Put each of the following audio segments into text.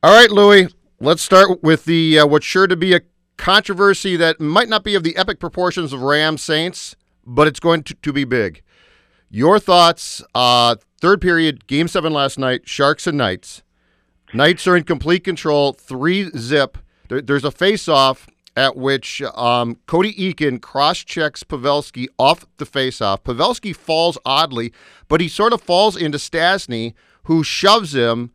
All right, Louie, let's start with the what's sure to be a controversy that might not be of the epic proportions of Rams-Saints, but it's going to be big. Your thoughts, third period, Game 7 last night, Sharks and Knights. Knights are in complete control, 3-0. There's a face-off at which Cody Eakin cross-checks Pavelski off the face-off. Pavelski falls oddly, but he sort of falls into Stastny, who shoves him.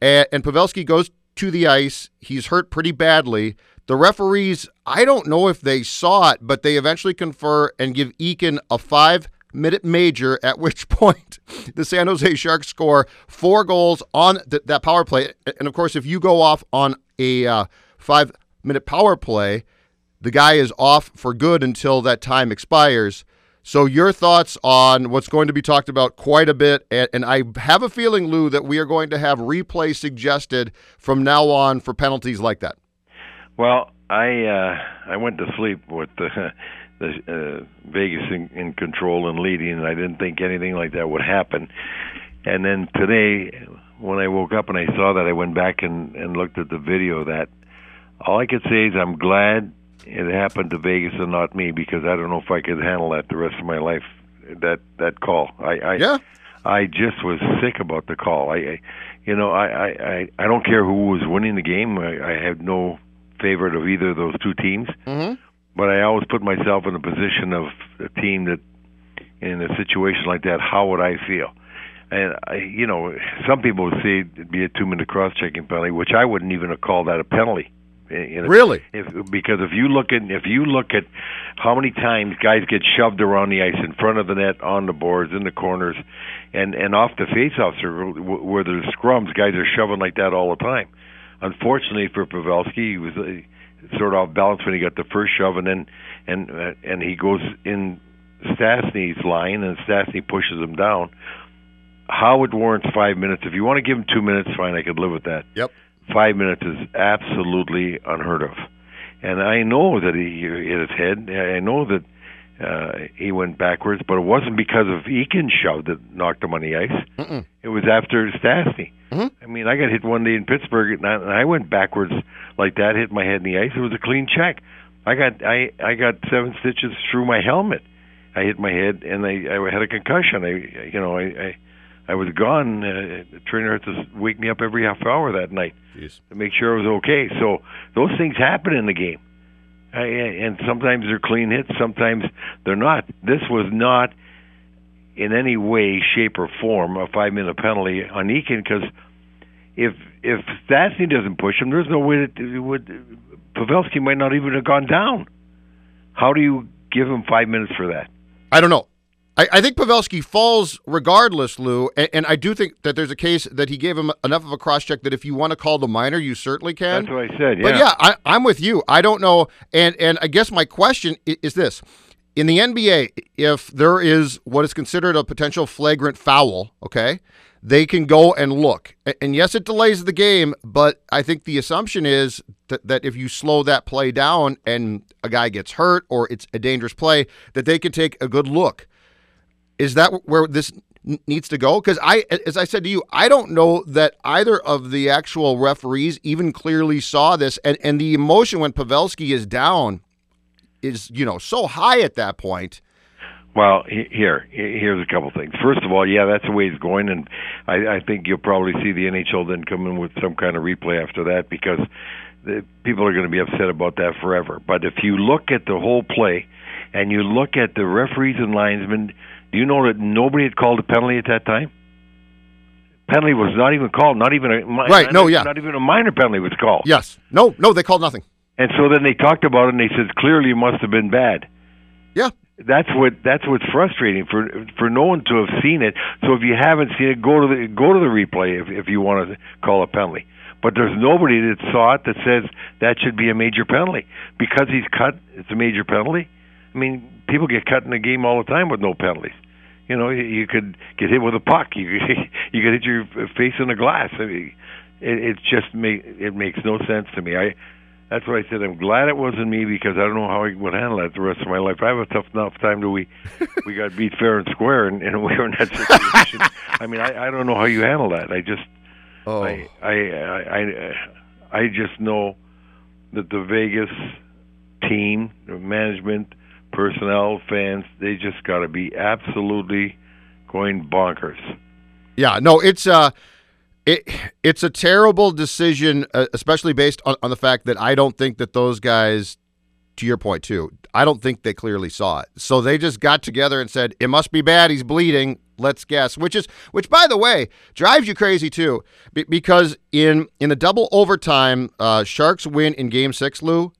And Pavelski goes to the ice. He's hurt pretty badly. The referees, I don't know if they saw it, but they eventually confer and give Eakin a 5-minute major, at which point the San Jose Sharks score 4 goals on that power play. And, of course, if you go off on a 5-minute power play, the guy is off for good until that time expires. So your thoughts on what's going to be talked about quite a bit, and I have a feeling, Lou, that we are going to have replay suggested from now on for penalties like that. Well, I went to sleep with the Vegas in control and leading, and I didn't think anything like that would happen. And then today, when I woke up and I saw that, I went back and looked at the video of that. All I could say is I'm glad it happened to Vegas and not me, because I don't know if I could handle that the rest of my life, that call. I just was sick about the call. I don't care who was winning the game. I had no favorite of either of those two teams. Mm-hmm. But I always put myself in a position of a team that, in a situation like that, how would I feel? And, some people would say it'd be a 2-minute cross-checking penalty, which I wouldn't even have called that a penalty. Really? Because if you look at how many times guys get shoved around the ice, in front of the net, on the boards, in the corners, and off the face-off circle where there's scrums, guys are shoving like that all the time. Unfortunately for Pavelski, he was sort of off balance when he got the first shove, and then and he goes in Stastny's line, and Stastny pushes him down. How it warrants 5 minutes. If you want to give him 2 minutes, fine, I could live with that. Yep. 5 minutes is absolutely unheard of. And I know that he hit his head. I know that he went backwards, but it wasn't because of Eakin's shove that knocked him on the ice. Mm-mm. It was after Stastny. Mm-hmm. I mean, I got hit one day in Pittsburgh, and I went backwards like that, hit my head in the ice. It was a clean check. I got 7 stitches through my helmet. I hit my head, and I had a concussion. I was gone. The trainer had to wake me up every half hour that night. Jeez. To make sure I was okay. So those things happen in the game. And sometimes they're clean hits, sometimes they're not. This was not in any way, shape, or form a 5-minute penalty on Eakin, because if Stastny doesn't push him, there's no way that it would. Pavelski might not even have gone down. How do you give him 5 minutes for that? I don't know. I think Pavelski falls regardless, Lou, and I do think that there's a case that he gave him enough of a cross-check that if you want to call the minor, you certainly can. That's what I said, yeah. But, yeah, I'm with you. I don't know, and I guess my question is this. In the NBA, if there is what is considered a potential flagrant foul, okay, they can go and look. And, yes, it delays the game, but I think the assumption is that if you slow that play down and a guy gets hurt or it's a dangerous play, that they can take a good look. Is that where this needs to go? Because as I said to you, I don't know that either of the actual referees even clearly saw this. And the emotion when Pavelski is down is, so high at that point. Well, here's a couple things. First of all, yeah, that's the way it's going, and I think you'll probably see the NHL then come in with some kind of replay after that, because people are going to be upset about that forever. But if you look at the whole play and you look at the referees and linesmen, do you know that nobody had called a penalty at that time? Penalty was not even called. Not even a minor, right? No, yeah. Not even a minor penalty was called. Yes. No, they called nothing. And so then they talked about it, and they said clearly it must have been bad. Yeah. That's what's frustrating for no one to have seen it. So if you haven't seen it, go to the replay if you want to call a penalty. But there's nobody that saw it that says that should be a major penalty. Because he's cut, it's a major penalty. I mean, people get cut in the game all the time with no penalties. You know, you could get hit with a puck. You could hit your face in the glass. I mean, it makes no sense to me. That's why I said I'm glad it wasn't me, because I don't know how I would handle that the rest of my life. I have a tough enough time that we got beat fair and square, and we were in that situation. I mean, I don't know how you handle that. I just know that the Vegas team, the management, personnel, fans, they just got to be absolutely going bonkers. Yeah, no, it's a terrible decision, especially based on the fact that I don't think that those guys, to your point too, I don't think they clearly saw it. So they just got together and said, it must be bad, he's bleeding. Let's guess, which by the way, drives you crazy too, because in the double overtime, Sharks win in Game 6, Lou.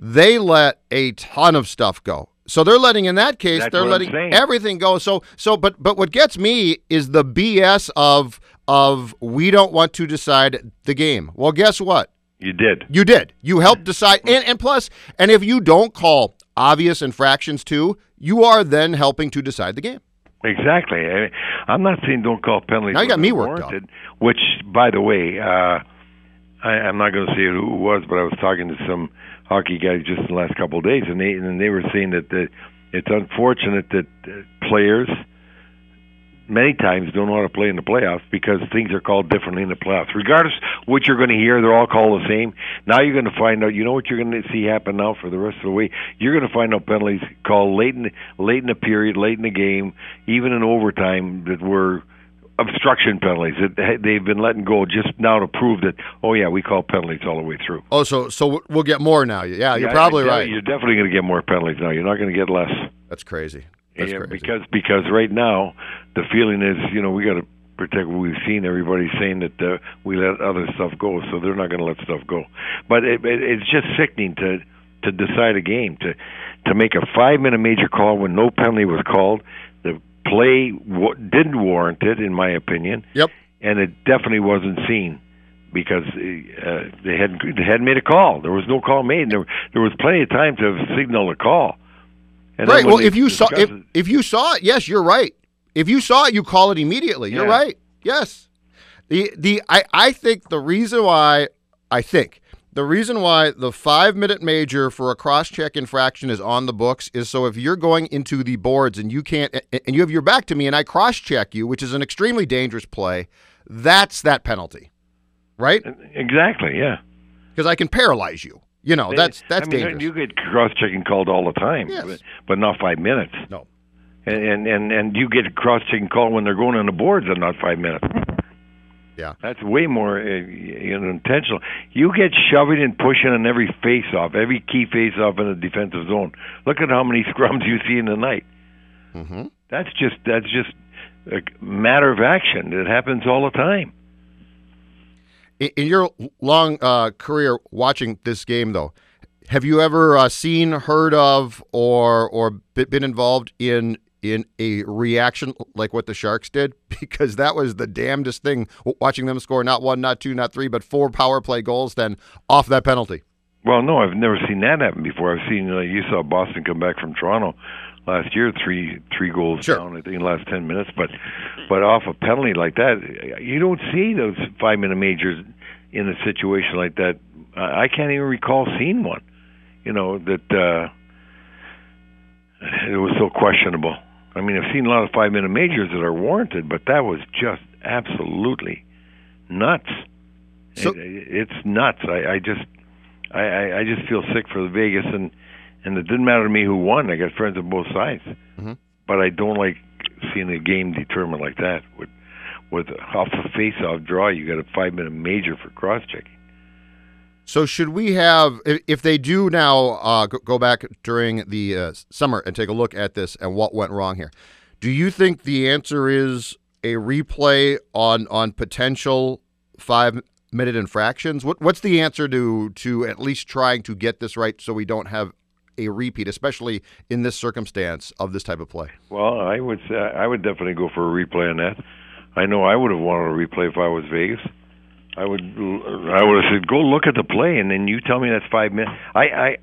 They let a ton of stuff go, so they're letting in that case that's they're letting everything go. So, but what gets me is the BS of we don't want to decide the game. Well, guess what? You did. You helped decide, and plus, and if you don't call obvious infractions too, you are then helping to decide the game. Exactly. I'm not saying don't call penalties. Now you got me worked up. Which, by the way, I'm not going to say who it was, but I was talking to some hockey guys just in the last couple of days, and they were saying that it's unfortunate that players many times don't know how to play in the playoffs because things are called differently in the playoffs. Regardless of what you're going to hear, they're all called the same. Now you're going to find out, you know what you're going to see happen now for the rest of the way? You're going to find out penalties called late in the period, late in the game, even in overtime, that were obstruction penalties that they've been letting go just now to prove that, oh yeah, we call penalties all the way through. Oh, so we'll get more now. Yeah, you're probably right. You're definitely going to get more penalties now. You're not going to get less. That's crazy. Yeah, because right now the feeling is, you know, we got to protect what we've seen. Everybody's saying that we let other stuff go, so they're not going to let stuff go. But it's just sickening to decide a game, to make a 5-minute major call when no penalty was called. The play didn't warrant it, in my opinion. Yep. And it definitely wasn't seen, because they hadn't made a call. There was no call made. There was plenty of time to signal a call. And right. Well, if you saw it, yes, you're right. If you saw it, you call it immediately. You're right. Yes. I think the reason why the 5-minute major for a cross-check infraction is on the books is so if you're going into the boards and you can't, and you have your back to me and I cross-check you, which is an extremely dangerous play, that's that penalty. Right? Exactly. Yeah. Because I can paralyze you. You know, that's dangerous. You get cross-checking called all the time, yes, but not 5 minutes. No. And you get cross-checking called when they're going on the boards and not 5 minutes. Yeah. That's way more intentional. You get shoving and pushing on every face-off, every key face-off in the defensive zone. Look at how many scrums you see in the night. Mm-hmm. That's just a matter of action. It happens all the time. In your long career watching this game, though, have you ever seen, heard of, or been involved in a reaction like what the Sharks did? Because that was the damnedest thing, watching them score not one, not two, not three, but 4 power play goals then off that penalty. Well, no, I've never seen that happen before. I've seen, you saw Boston come back from Toronto last year, three goals down, I think, in the last 10 minutes. But off a penalty like that, you don't see those 5-minute majors in a situation like that. I can't even recall seeing one, you know, that it was so questionable. I mean, I've seen a lot of 5-minute majors that are warranted, but that was just absolutely nuts. So, it's nuts. I just feel sick for the Vegas, and it didn't matter to me who won. I got friends on both sides. Mm-hmm. but I don't like seeing a game determined like that. With off a face-off draw, you got a 5-minute major for cross-checking. So should we have, if they do now go back during the summer and take a look at this and what went wrong here, do you think the answer is a replay on potential 5-minute infractions? What's the answer to at least trying to get this right so we don't have a repeat, especially in this circumstance of this type of play? Well, I would definitely go for a replay on that. I know I would have wanted a replay if I was Vegas. I would have said, go look at the play, and then you tell me that's 5 minutes. I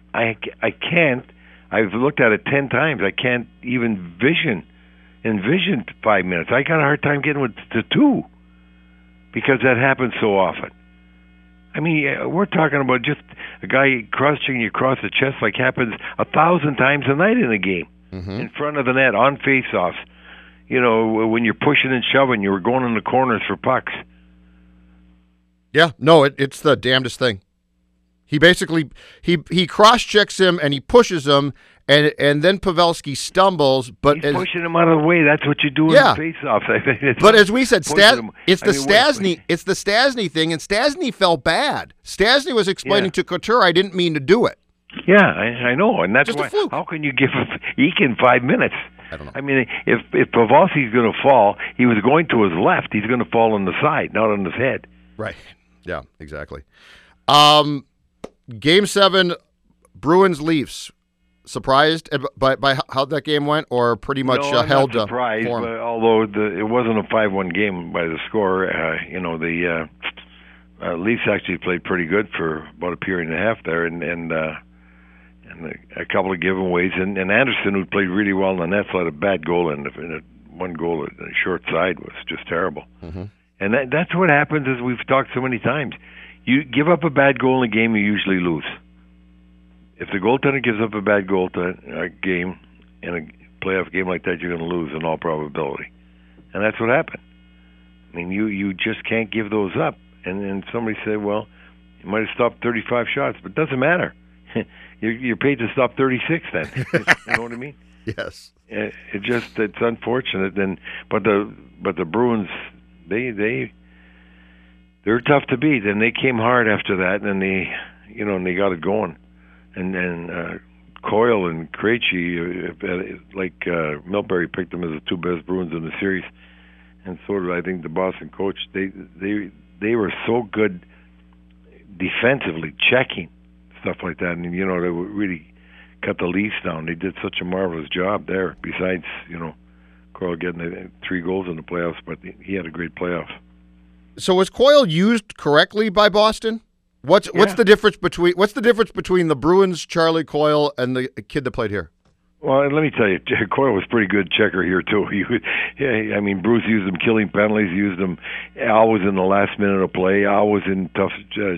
can't. I've looked at it 10 times. I can't even envision 5 minutes. I got a hard time getting to 2 because that happens so often. I mean, we're talking about just a guy cross-checking you across the chest like happens 1,000 times a night in a game, mm-hmm. in front of the net, on face-offs. You know, when you're pushing and shoving, you were going in the corners for pucks. Yeah, no, it's the damnedest thing. He basically, he cross-checks him and he pushes him, and then Pavelski stumbles. But he's pushing him out of the way. That's what you do in the face-offs. I think. But as we said, it's the Stastny thing, and Stastny felt bad. Stastny was explaining to Couture, I didn't mean to do it. Yeah, I know, and that's why. How can you give Eakin 5 minutes? I don't know. I mean, if Pavelski's going to fall, he was going to his left. He's going to fall on the side, not on his head. Right. Yeah, exactly. Game 7, Bruins-Leafs. Surprised by how that game went, or pretty much held up? Surprised, but although it wasn't a 5-1 game by the score. The Leafs actually played pretty good for about a period and a half there, and a couple of giveaways. And Anderson, who played really well in the net, had a bad goal, and one goal at the short side was just terrible. Mm-hmm. And that's what happens, as we've talked so many times. You give up a bad goal in a game, you usually lose. If the goaltender gives up a bad goal to a game, in a playoff game like that, you're going to lose in all probability. And that's what happened. I mean, you just can't give those up. And then somebody said, well, you might have stopped 35 shots, but it doesn't matter. You're paid to stop 36 then. You know what I mean? Yes. It's unfortunate. But the Bruins... They're tough to beat, and they came hard after that, and they got it going, and Coyle and Krejci, Milbury picked them as the two best Bruins in the series, and so did I think the Boston coach. They were so good defensively, checking stuff like that, and they really cut the Leafs down. They did such a marvelous job there. Besides, Coyle getting 3 goals in the playoffs, but he had a great playoff. So was Coyle used correctly by Boston? What's the difference between the Bruins, Charlie Coyle, and the kid that played here? Well, let me tell you, Coyle was a pretty good checker here too. Bruce used him killing penalties, used him always in the last minute of play, always in tough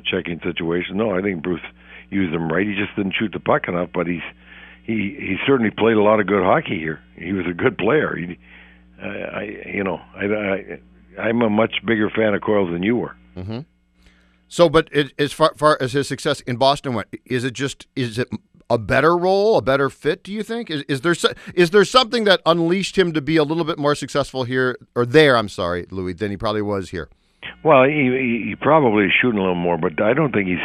checking situations. No, I think Bruce used him right. He just didn't shoot the puck enough, but he certainly played a lot of good hockey here. He was a good player. I'm a much bigger fan of Coyle than you were. Mm-hmm. So, but as far as his success in Boston went, is it a better role, a better fit? Do you think is there something that unleashed him to be a little bit more successful here or there? I'm sorry, Louis, than he probably was here. Well, he probably is shooting a little more, but I don't think he's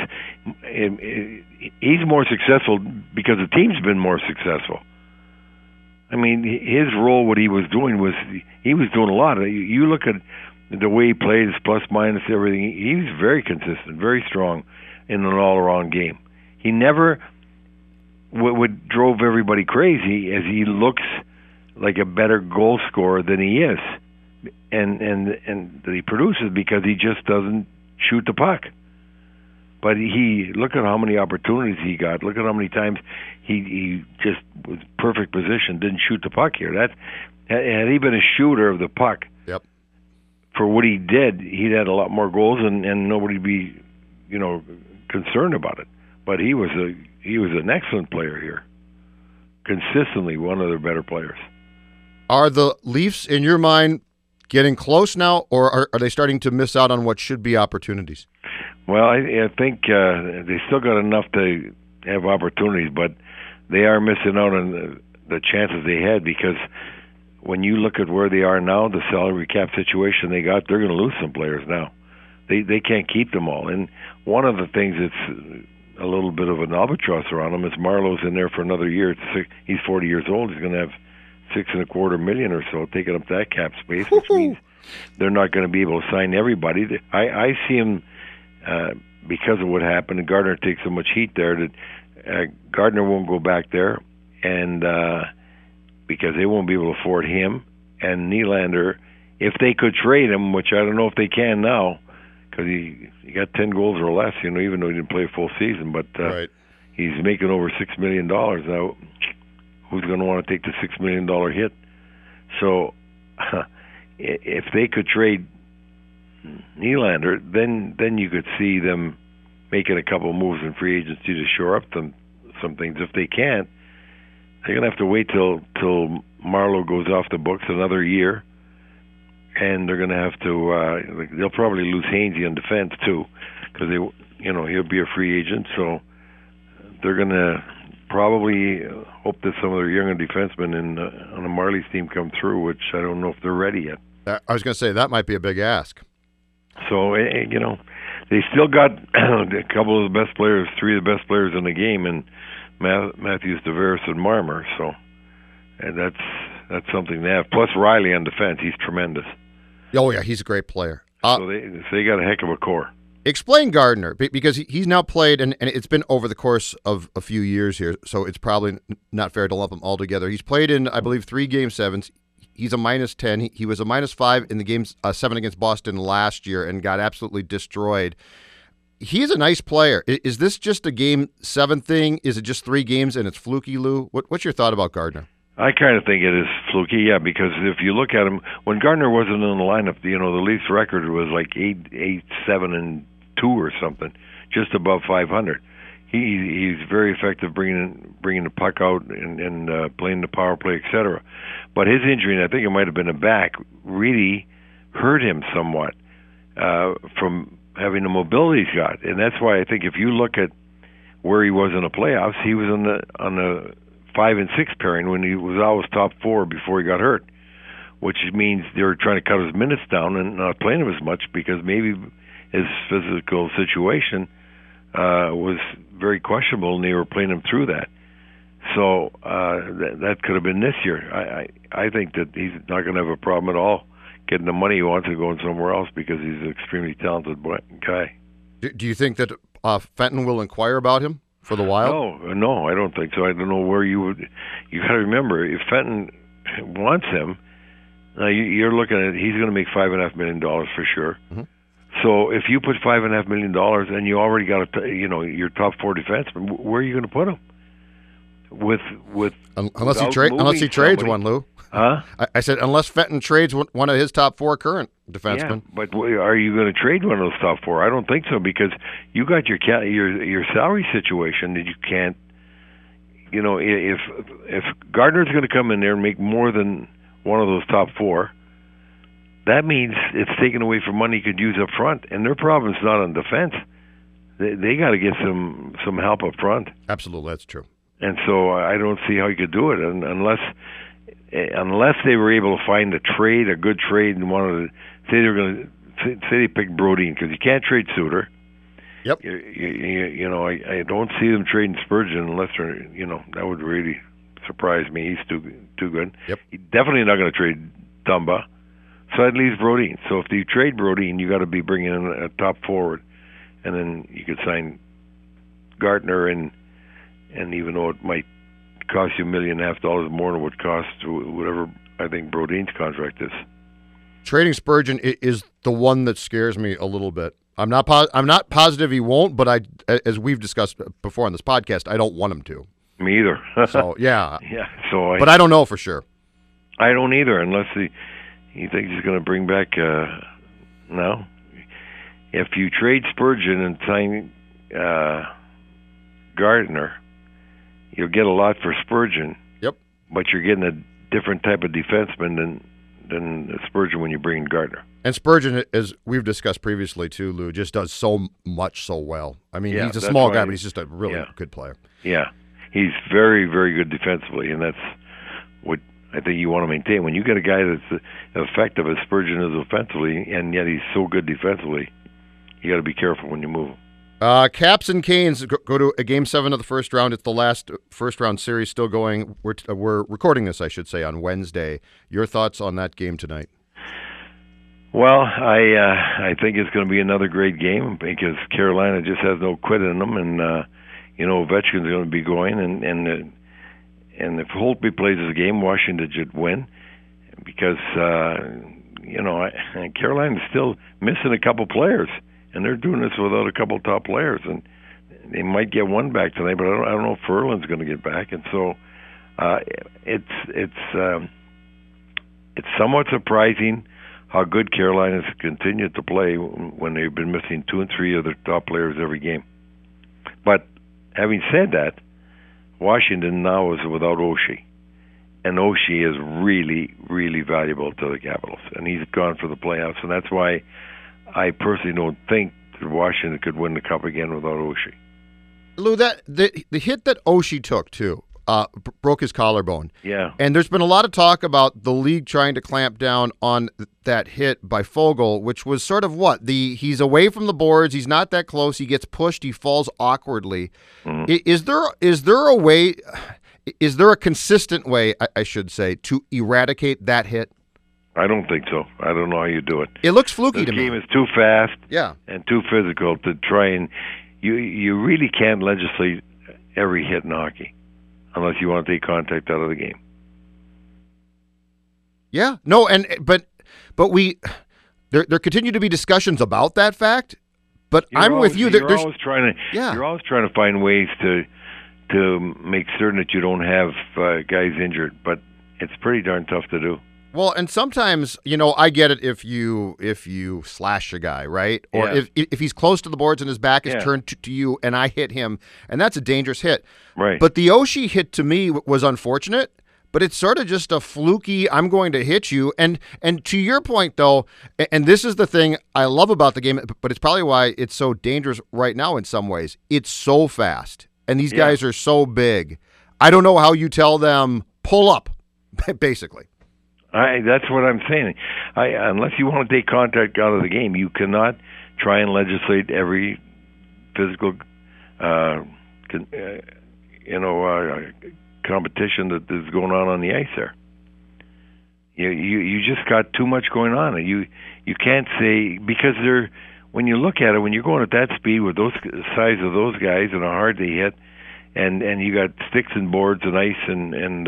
more successful because the team's been more successful. I mean, his role, what he was doing was, he was doing a lot. You look at the way he plays, plus, minus, everything. He was very consistent, very strong in an all-around game. He never would drove everybody crazy, as he looks like a better goal scorer than he is. And that he produces, because he just doesn't shoot the puck. But look at how many opportunities he got. Look at how many times he just was perfect position, didn't shoot the puck here. That had he been a shooter of the puck, yep. For what he did, he'd had a lot more goals, and nobody'd be, concerned about it. But he was an excellent player here, consistently one of their better players. Are the Leafs, in your mind, getting close now, or are they starting to miss out on what should be opportunities? Well, I think they still got enough to have opportunities, but they are missing out on the chances they had, because when you look at where they are now, the salary cap situation they got, they're going to lose some players now. They can't keep them all. And one of the things that's a little bit of an albatross around him is Marlowe's in there for another year. He's 40 years old. He's going to have $6.25 million or so taking up that cap space, which means they're not going to be able to sign everybody. I see him, because of what happened, and Gardiner takes so much heat there that Gardiner won't go back there, and because they won't be able to afford him. And Nylander, if they could trade him, which I don't know if they can now, because he got 10 goals or less, you know, even though he didn't play a full season, but right. He's making over $6 million now. Who's going to want to take the $6 million hit? So if they could trade Nylander, then you could see them making a couple moves in free agency to shore up some things. If they can't, they're going to have to wait till Marlowe goes off the books another year, and they're going to have to they'll probably lose Hainsey on defense too, because he'll be a free agent, so they're going to probably hope that some of their younger defensemen on the Marley's team come through, which I don't know if they're ready yet. I was going to say, that might be a big ask. So, they still got a couple of the best players, three of the best players in the game, and Matthews, Tavares, and Marmer. So, and that's something they have. Plus Riley on defense, he's tremendous. Oh, yeah, he's a great player. So they got a heck of a core. Explain Gardiner, because he's now played, and it's been over the course of a few years here, so it's probably not fair to lump him all together. He's played in, I believe, 3 Game 7s. He's a -10. He was a -5 in the Game 7 against Boston last year and got absolutely destroyed. He's a nice player. Is this just a Game 7 thing? Is it just 3 games and it's fluky, Lou? What's your thought about Gardiner? I kind of think it is fluky, yeah, because if you look at him, when Gardiner wasn't in the lineup, the Leafs record was like 8-7-2 or something, just above 500. He's very effective bringing the puck out and playing the power play, etc. But his injury, and I think it might have been a back, really hurt him somewhat from having the mobility he's got. And that's why I think if you look at where he was in the playoffs, he was on the 5 and 6 pairing when he was always top 4 before he got hurt, which means they were trying to cut his minutes down and not playing him as much because maybe his physical situation was very questionable, and they were playing him through that. So that could have been this year. I think that he's not going to have a problem at all getting the money he wants and going somewhere else because he's an extremely talented guy. Do you think that Fenton will inquire about him for the Wild? No, I don't think so. I don't know where you would. You got to remember, if Fenton wants him, now you're looking at he's going to make $5.5 million for sure. Mm-hmm. So if you put $5.5 million and you already got your top 4 defenseman, where are you going to put him? With unless he trades one, Lou. Huh? I said unless Fenton trades one of his top 4 current defensemen. Yeah, but are you going to trade one of those top 4? I don't think so, because you got your salary situation that you can't. If Gardner's going to come in there and make more than one of those top 4, that means it's taken away from money you could use up front, and their problem's not on defense. They got to get some help up front. Absolutely, that's true. And so I don't see how you could do it unless they were able to find a good trade, and wanted to say they picked Brodin, because you can't trade Suter. Yep. I don't see them trading Spurgeon unless they're that would really surprise me. He's too good. Yep. He's definitely not going to trade Dumba, so that leaves Brodin. So if you trade Brodin, you got to be bringing in a top forward, and then you could sign Gardiner and. And even though it might cost you $1.5 million more than it would cost whatever I think Brodin's contract is. Trading Spurgeon is the one that scares me a little bit. I'm not positive he won't, but as we've discussed before on this podcast, I don't want him to. Me either. So yeah. Yeah. So but I don't know for sure. I don't either, unless he thinks he's going to bring back. No, if you trade Spurgeon and sign Gardiner. You'll get a lot for Spurgeon. Yep. But you're getting a different type of defenseman than Spurgeon when you bring Gardiner. And Spurgeon, as we've discussed previously too, Lou, just does so much so well. I mean, he's a small guy, but he's just a really good player. Yeah. He's very, very good defensively, and that's what I think you want to maintain. When you get a guy that's effective as Spurgeon is offensively, and yet he's so good defensively, you got to be careful when you move him. Caps and Canes go to a Game 7 of the first round. It's the last first-round series still going. We're recording this, I should say, on Wednesday. Your thoughts on that game tonight? Well, I think it's going to be another great game because Carolina just has no quit in them, and Ovechkin's going to be going, and if Holtby plays his game, Washington should win because Carolina's still missing a couple players. And they're doing this without a couple top players, and they might get one back tonight, but I don't know if Furlan's going to get back. And so it's somewhat surprising how good Carolina's continued to play when they've been missing two and three of their top players every game. But having said that, Washington now is without Oshie, and Oshie is really, really valuable to the Capitals, and he's gone for the playoffs, and that's why I personally don't think that Washington could win the Cup again without Oshie. Lou, the hit that Oshie took, too, broke his collarbone. Yeah. And there's been a lot of talk about the league trying to clamp down on that hit by Foegele, which was sort of what? He's away from the boards, he's not that close, he gets pushed, he falls awkwardly. Mm-hmm. Is there a way, is there a consistent way, I should say, to eradicate that hit? I don't think so. I don't know how you do it. It looks fluky to me. The game is too fast and too physical to try and... You really can't legislate every hit in hockey unless you want to take contact out of the game. Yeah. No, but we... There continue to be discussions about that fact, but I'm with you. You're always trying to find ways to make certain that you don't have guys injured, but it's pretty darn tough to do. Well, and sometimes, I get it if you slash a guy, right? Or if he's close to the boards and his back is turned to you and I hit him, and that's a dangerous hit. Right. But the Oshie hit to me was unfortunate, but it's sort of just a fluky, I'm going to hit you. And to your point, though, and this is the thing I love about the game, but it's probably why it's so dangerous right now in some ways. It's so fast, and these guys are so big. I don't know how you tell them, pull up, basically. That's what I'm saying. Unless you want to take contact out of the game, you cannot try and legislate every physical, competition that is going on the ice there. You just got too much going on, and you can't say because they're when you look at it when you're going at that speed with those size of those guys and how hard they hit, and you got sticks and boards and ice and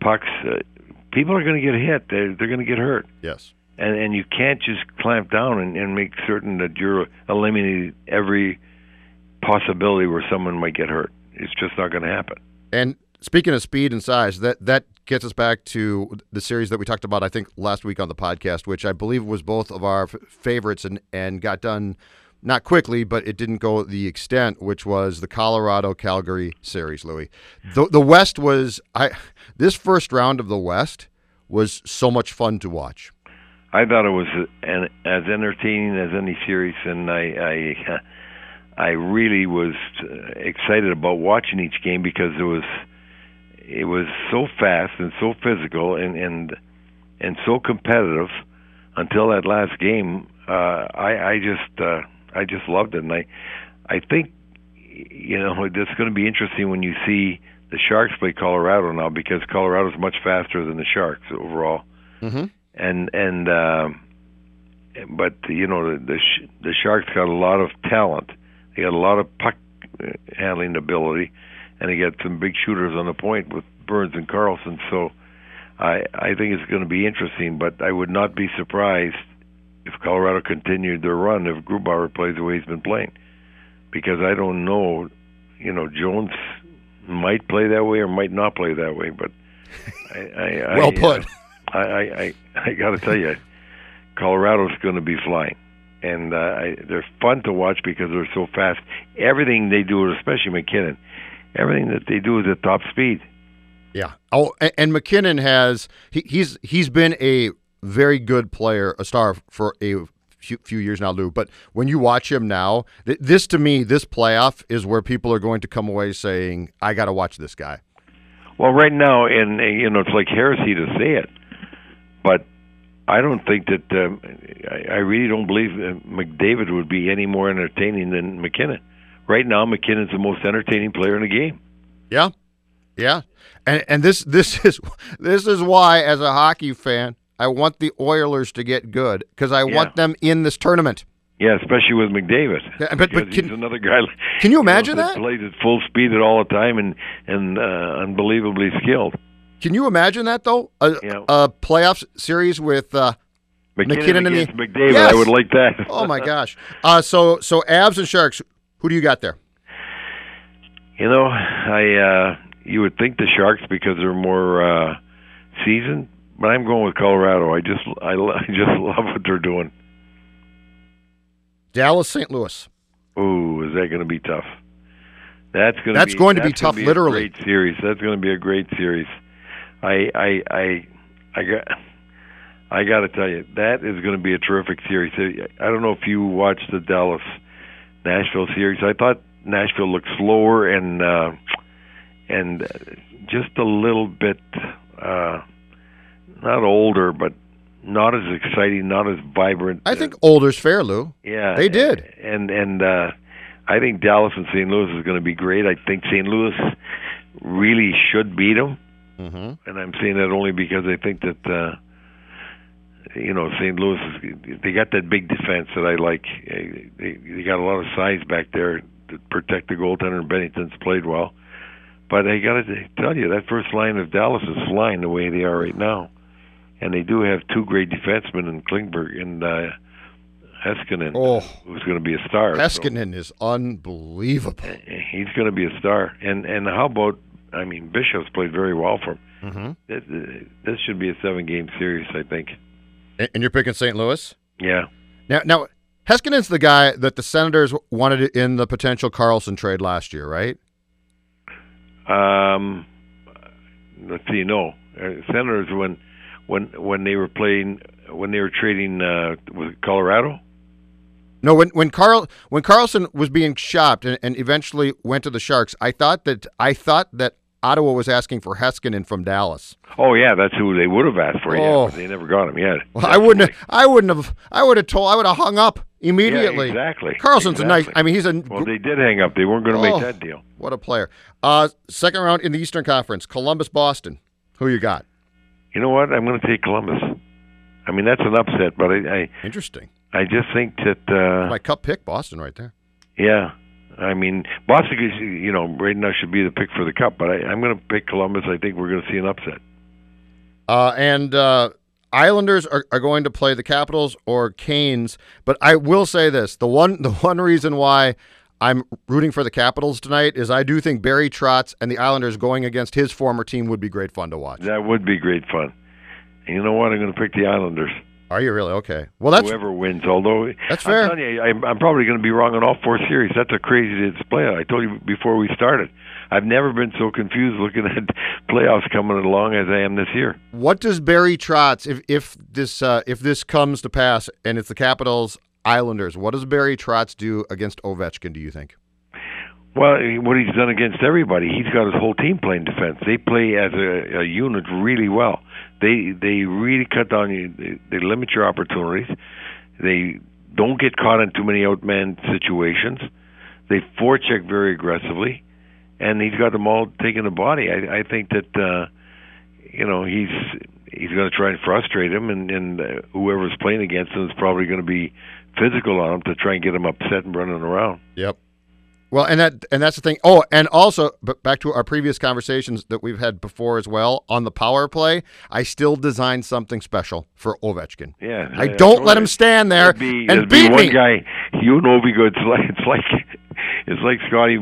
pucks. People are going to get hit. They're going to get hurt. Yes. And you can't just clamp down and make certain that you're eliminating every possibility where someone might get hurt. It's just not going to happen. And speaking of speed and size, that gets us back to the series that we talked about, I think, last week on the podcast, which I believe was both of our favorites and got done not quickly, but it didn't go the extent, which was the Colorado-Calgary series, Louie. The West was... This first round of the West was so much fun to watch. I thought it was as entertaining as any series, and I really was excited about watching each game because it was so fast and so physical and so competitive until that last game. I just loved it, and I think it's going to be interesting when you see the Sharks play Colorado now because Colorado's much faster than the Sharks overall. Mm-hmm. But the Sharks got a lot of talent. They got a lot of puck handling ability, and they got some big shooters on the point with Burns and Carlson. So I think it's going to be interesting, but I would not be surprised if Colorado continued their run, if Grubauer plays the way he's been playing. Because I don't know, Jones might play that way or might not play that way, but I well put. I got to tell you, Colorado's going to be flying. And they're fun to watch because they're so fast. Everything they do, especially McKinnon, everything that they do is at top speed. Yeah. Oh, and McKinnon has, he's been a very good player, a star for a few years now, Lou. But when you watch him now, this to me, this playoff is where people are going to come away saying, I got to watch this guy. Well, right now, and you know, it's like heresy to say it, but I don't think that I really don't believe McDavid would be any more entertaining than McKinnon. Right now, McKinnon's the most entertaining player in the game. Yeah, yeah, and this is why, as a hockey fan, I want the Oilers to get good because I want them in this tournament. Yeah, especially with McDavid. Yeah, but he's another guy. Can you imagine that? Plays at full speed at all the time and unbelievably skilled. Can you imagine that though? A playoff series with McKinnon and McDavid. Yes. I would like that. Oh my gosh! So Abs and Sharks. Who do you got there? You know, you would think the Sharks because they're more seasoned, but I'm going with Colorado. I just love what they're doing. Dallas, St. Louis. Ooh, is that going to be tough? That's going to be tough. Literally, a great series. That's going to be a great series. I got to tell you, that is going to be a terrific series. I don't know if you watched the Dallas Nashville series. I thought Nashville looked slower and just a little bit not older, but not as exciting, not as vibrant. I think older's fair, Lou. Yeah, they did. And I think Dallas and St. Louis is going to be great. I think St. Louis really should beat them, and I'm saying that only because I think that you know, St. Louis, they got that big defense that I like. They got a lot of size back there to protect the goaltender, and Bennington's played well. But I got to tell you, that first line of Dallas is flying the way they are right now. And they do have two great defensemen in Klingberg and Heiskanen, who's going to be a star. Heiskanen is unbelievable. He's going to be a star. And how about, I mean, Bishop's played very well for him. Mm-hmm. This should be a 7-game series, I think. And you're picking St. Louis? Yeah. Now Heiskanen's the guy that the Senators wanted in the potential Carlson trade last year, right? Let's see. No, Senators when they were playing when they were trading with Colorado. No, when Carlson was being shopped and eventually went to the Sharks, I thought that Ottawa was asking for Heiskanen from Dallas. Oh yeah, that's who they would have asked for. Yeah, but they never got him yet. Well, I would have hung up immediately. Yeah, exactly. Carlson's a nice. I mean, he's a. Well, they did hang up. They weren't going to make that deal. What a player! Second round in the Eastern Conference: Columbus, Boston. Who you got? You know what? I'm going to take Columbus. I mean, that's an upset, but I interesting. I just think that my cup pick, Boston, right there. Yeah. I mean, Boston, you know, right now should be the pick for the Cup, but I'm going to pick Columbus. I think we're going to see an upset. And Islanders are going to play the Capitals or Canes, but I will say this. The one reason why I'm rooting for the Capitals tonight is I do think Barry Trotz and the Islanders going against his former team would be great fun to watch. That would be great fun. And you know what? I'm going to pick the Islanders. Are you really? Okay. Well, that's whoever wins. Although that's fair. I'm telling you, I'm probably going to be wrong on all four series. That's a crazy display. I told you before we started. I've never been so confused looking at playoffs coming along as I am this year. What does Barry Trotz, if this comes to pass and it's the Capitals Islanders, what does Barry Trotz do against Ovechkin? Do you think? Well, what he's done against everybody, he's got his whole team playing defense. They play as a unit really well. They really cut down you. They limit your opportunities. They don't get caught in too many outman situations. They forecheck very aggressively, and he's got them all taking the body. I think that you know he's going to try and frustrate him, and whoever's playing against him is probably going to be physical on him to try and get him upset and running around. Yep. Well, and that's the thing. Oh, and also, but back to our previous conversations that we've had before as well, on the power play, I still designed something special for Ovechkin. Yeah. I don't let him stand there and beat me. One guy, you know, it's like Scotty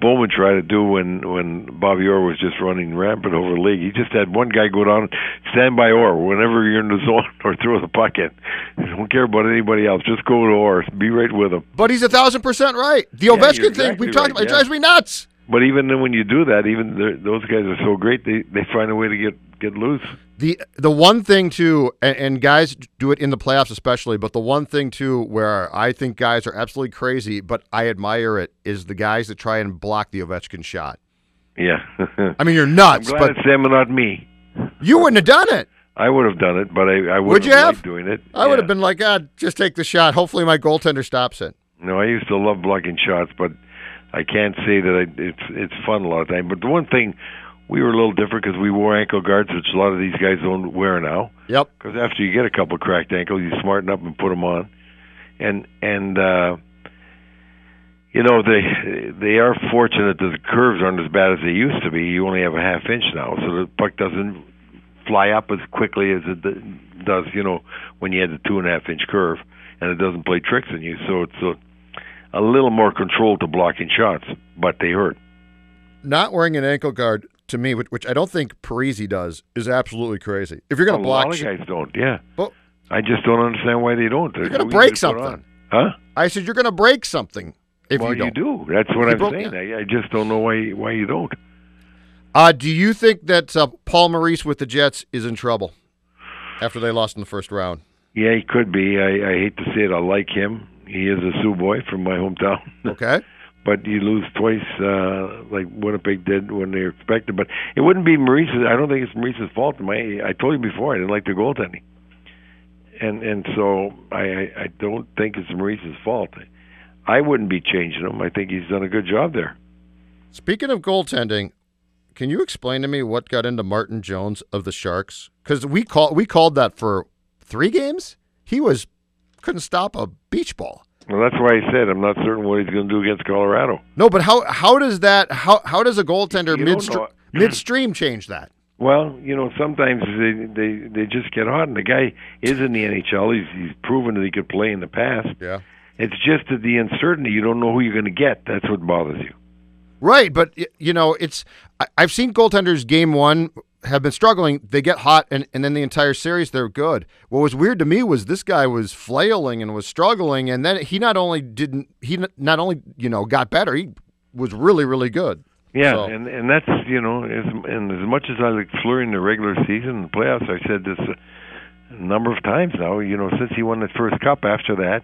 Bowman tried to do when Bobby Orr was just running rampant over the league. He just had one guy go down, stand by Orr whenever you're in the zone or throw the puck in. Don't care about anybody else. Just go to Orr. Be right with him. But he's 1,000% right. The Ovechkin thing we've talked about, it drives me nuts. But even when you do that, even those guys are so great, they find a way to get loose. The one thing, too, and guys do it in the playoffs especially, but the one thing, too, where I think guys are absolutely crazy, but I admire it, is the guys that try and block the Ovechkin shot. Yeah. I mean, you're nuts. I'm glad it's them and not me. You wouldn't have done it. I would have done it, but I wouldn't have doing it. I would have been like, God, just take the shot. Hopefully my goaltender stops it. No, I used to love blocking shots, but I can't say that it's fun a lot of time. But the one thing, we were a little different because we wore ankle guards, which a lot of these guys don't wear now. Yep. Because after you get a couple cracked ankles, you smarten up and put them on. And you know, they are fortunate that the curves aren't as bad as they used to be. You only have a half inch now, so the puck doesn't fly up as quickly as it does, you know, when you had the 2.5-inch curve, and it doesn't play tricks on you. So it's a little more control to blocking shots, but they hurt. Not wearing an ankle guard, to me, which I don't think Parisi does, is absolutely crazy. If you're going to block... A lot of guys don't, yeah. Well, I just don't understand why they don't. You're going to break something. Huh? I said you're going to break something. Well, you do. That's what I'm saying. Yeah. I just don't know why you don't. Do you think that Paul Maurice with the Jets is in trouble after they lost in the first round? Yeah, he could be. I hate to say it. I like him. He is a Sioux boy from my hometown. Okay. But you lose twice like Winnipeg did when they expected. But it wouldn't be Maurice's. I don't think it's Maurice's fault. I told you before, I didn't like the goaltending. And so I don't think it's Maurice's fault. I wouldn't be changing him. I think he's done a good job there. Speaking of goaltending, can you explain to me what got into Martin Jones of the Sharks? Because we called that for 3 games. He couldn't stop a beach ball. Well, that's why I said I'm not certain what he's going to do against Colorado. No, but how does a goaltender midstream change that? Well, you know, sometimes they just get hot, and the guy is in the NHL. He's proven that he could play in the past. Yeah. It's just that the uncertainty, you don't know who you're going to get. That's what bothers you. Right, but, you know, I've seen goaltenders game one have been struggling. They get hot, and then the entire series, they're good. What was weird to me was this guy was flailing and was struggling, and then he not only got better, he was really, really good. Yeah, so. And that's, you know, as much as I like Fleury in the regular season, the playoffs, I said this a number of times now, you know, since he won the first cup after that,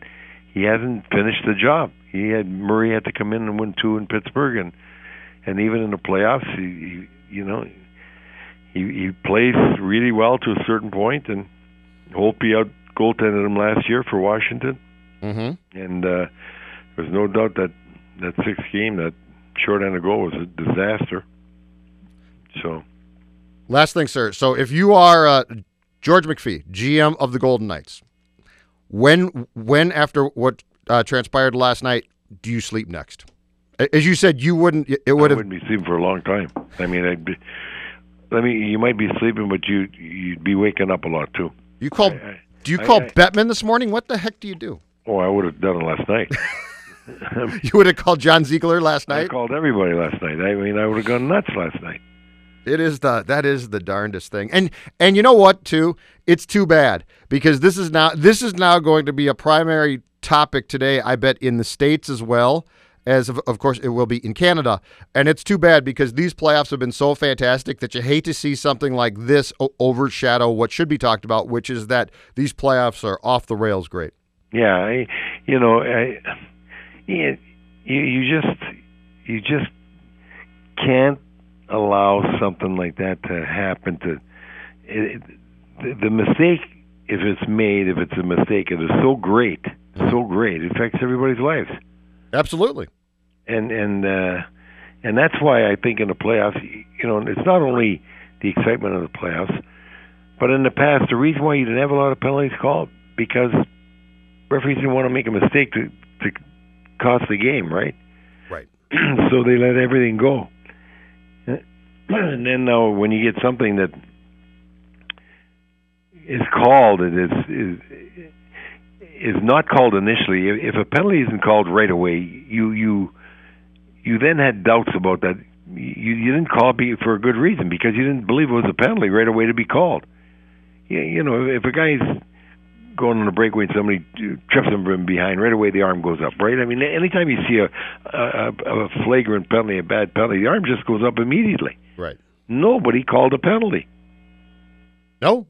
he hasn't finished the job. Murray had to come in and win 2 in Pittsburgh, and even in the playoffs, he plays really well to a certain point, and Holtby out goaltended him last year for Washington, and there's no doubt that 6th game, that short end of goal was a disaster. So, last thing, sir. So, if you are George McPhee, GM of the Golden Knights. When after what transpired last night, do you sleep next? As you said, you wouldn't. I wouldn't be sleeping for a long time. I mean, you might be sleeping, but you'd be waking up a lot too. Do you call Bettman this morning? What the heck do you do? Oh, I would have done it last night. You would have called John Ziegler last night. I called everybody last night. I mean, I would have gone nuts last night. That is the darndest thing. And you know what, too? It's too bad because this is now going to be a primary topic today, I bet, in the States as well as, of course, it will be in Canada. And it's too bad because these playoffs have been so fantastic that you hate to see something like this overshadow what should be talked about, which is that these playoffs are off the rails great. Yeah, you just can't allow something like that to happen. The mistake, if it's a mistake, it is so great, it affects everybody's lives. Absolutely. And that's why I think in the playoffs, you know, it's not only the excitement of the playoffs, but in the past, the reason why you didn't have a lot of penalties called because referees didn't want to make a mistake to cost the game, right? Right. So they let everything go. And then now, when you get something that is called, it is not called initially. If a penalty isn't called right away, you then had doubts about that. You didn't call it for a good reason because you didn't believe it was a penalty right away to be called. You know, if a guy's going on a breakaway and somebody trips him from behind, right away the arm goes up, right? I mean, anytime you see a flagrant penalty, a bad penalty, the arm just goes up immediately. Right. Nobody called a penalty. No.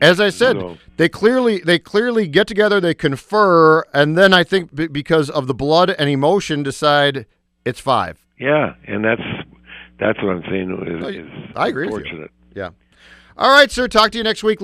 As I said, so, they clearly get together, they confer, and then I think because of the blood and emotion, decide it's 5. Yeah, and that's That's what I'm saying. Is I agree with you. Yeah. All right, sir. Talk to you next week.